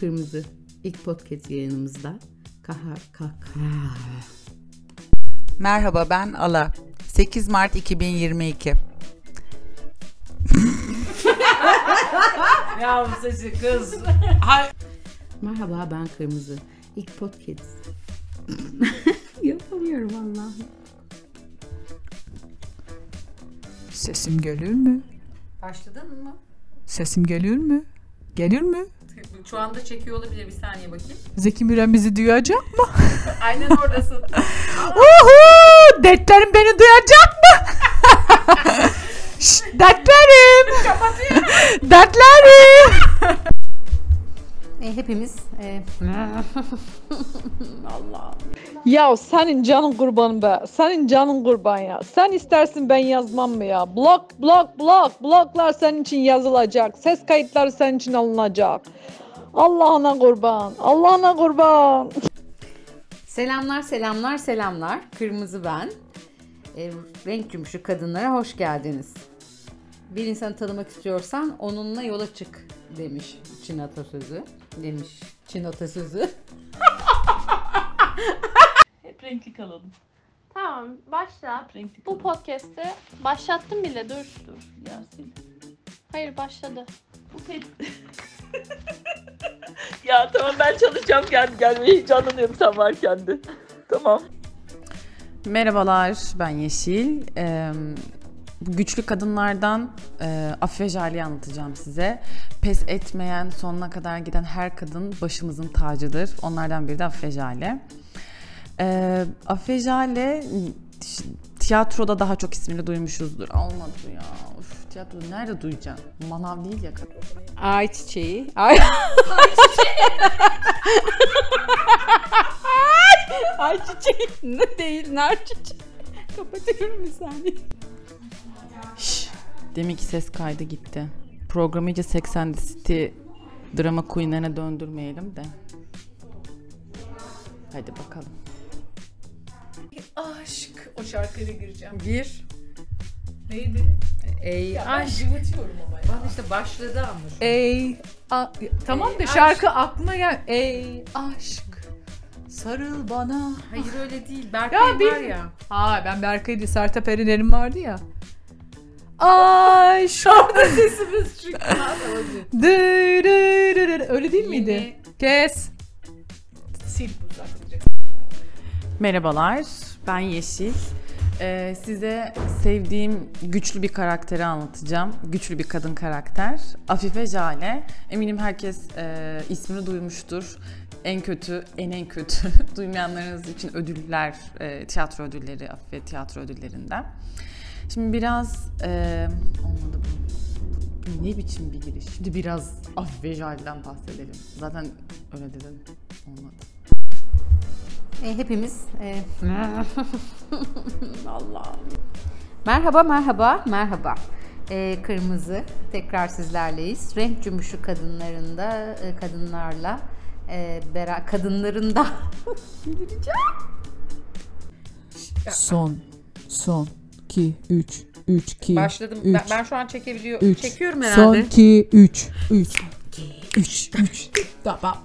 Kırmızı ilk podcast yayınımızda Merhaba, ben Ala. 8 Mart 2022. Ya bu saçı kız. Merhaba, ben Kırmızı. İlk podcast. Yapamıyorum Allah'ım. Sesim geliyor mu? Başladın mı? Sesim geliyor mu? Geliyor mu? Şu anda çekiyor olabilir, bir saniye bakayım. Zeki Müren bizi duyacak mı? Aynen oradasın. Uhu! Dertlerim beni duyacak mı? Şşt, dertlerim! Kapatayım. Dertlerim! Hepimiz... Allah. Ya senin canın kurbanın be. Senin canın kurban ya. Sen istersin, ben yazmam mı ya? Blok. Bloklar senin için yazılacak. Ses kayıtları senin için alınacak. Allah'ına kurban. Allah'ına kurban. Selamlar. Kırmızı ben. Renk cümbüşü kadınlara hoş geldiniz. Bir insanı tanımak istiyorsan onunla yola çık demiş Çin atasözü. Hep renkli kalalım. Tamam, başla. Bu podcast'ı başlattım bile. Dur. Yasin. Hayır, başladı. Ya tamam, ben çalışacağım gelmeyi. Heyecanlanıyorum sen varken de. Tamam. Merhabalar, ben Yeşil. Güçlü kadınlardan Afife Jale'yi anlatacağım size. Pes etmeyen, sonuna kadar giden her kadın başımızın tacıdır. Onlardan biri de Afife Jale. Afife Jale tiyatroda daha çok ismini duymuşuzdur. Olmadı ya. Tiyatroda nerede duyacaksın? Manav değil ya kadın. Ayçiçeği. Ayçiçeği. Ne değil, nar çiçeği. Kapatıyorum bir saniye. Demek ki ses kaydı gitti. Programı iyice 80 City drama queen'lerine döndürmeyelim de. Hadi bakalım. Aşk. O şarkıyla gireceğim. Gir. Neydi? Ey aşk. Ben cıvıtıyorum ama ya. Bak işte başladı ama. Tamam da şarkı aşk. Aklıma gel. Ey aşk. Sarıl bana. Hayır öyle değil. Berkay ya, var ya. Ha ben Berkay değil. Sertab Erener'im vardı ya. Ay şu anda sesimiz çıktı. Öyle değil miydi? Yine... Kes. Sil bu zaten. Merhabalar, ben Yeşil. Size sevdiğim güçlü bir karakteri anlatacağım. Güçlü bir kadın karakter. Afife Jale. Eminim herkes ismini duymuştur. En kötü duymayanlarınız için ödüller, tiyatro ödülleri, Afife tiyatro ödüllerinden. Şimdi biraz olmadı bu. Ne biçim bir giriş? Şimdi biraz Afife Jale'den bahsedelim. Zaten öyle dedim. Olmadı. Hepimiz Allah. Merhaba. Kırmızı tekrar sizlerleyiz. Renk cümbüşü kadınlarla kadınlarında Son. 2 3 3 2. Başladım. Ben şu an çekebiliyorum. Çekiyorum herhalde. Son 2 3 3 3 3. Tamam.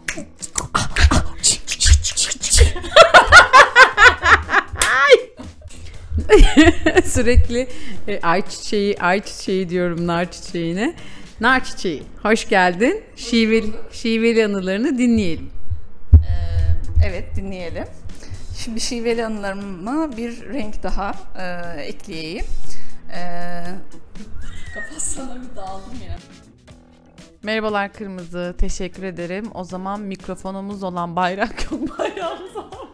Sürekli ay çiçeği diyorum, nar çiçeğine. Nar çiçeği. Hoş geldin. Şiveli anılarını dinleyelim. Evet, dinleyelim. Şimdi şiveli anılarıma bir renk daha ekleyeyim. Kapatsana, bir dağıldım ya. Merhabalar Kırmızı, teşekkür ederim. O zaman mikrofonumuz olan bayrak yok, bayrağımız almayalım.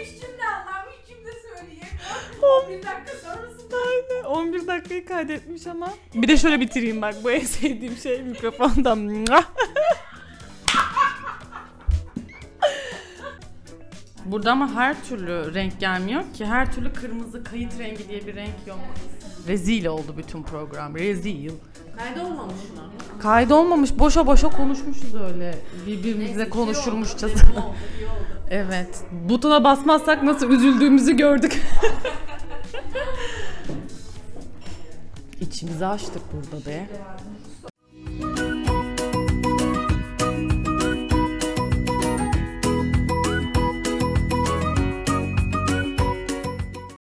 Üç cümle Allah'ım, 3 cümle söyleyeyim. 11 dakika sonrasında. Aynen, 11 dakikayı kaydetmiş ama. Bir de şöyle bitireyim bak, bu en sevdiğim şey mikrofondan. Burada ama her türlü renk gelmiyor ki. Her türlü kırmızı kayıt rengi diye bir renk yok. Rezil oldu bütün program. Rezil. Kaydolmamış mı? Kaydolmamış. Boşa konuşmuşuz öyle. Birbirimize konuşurmuşçasına. İyi oldu. Evet. Butona basmazsak nasıl üzüldüğümüzü gördük. İçimizi açtık burada be.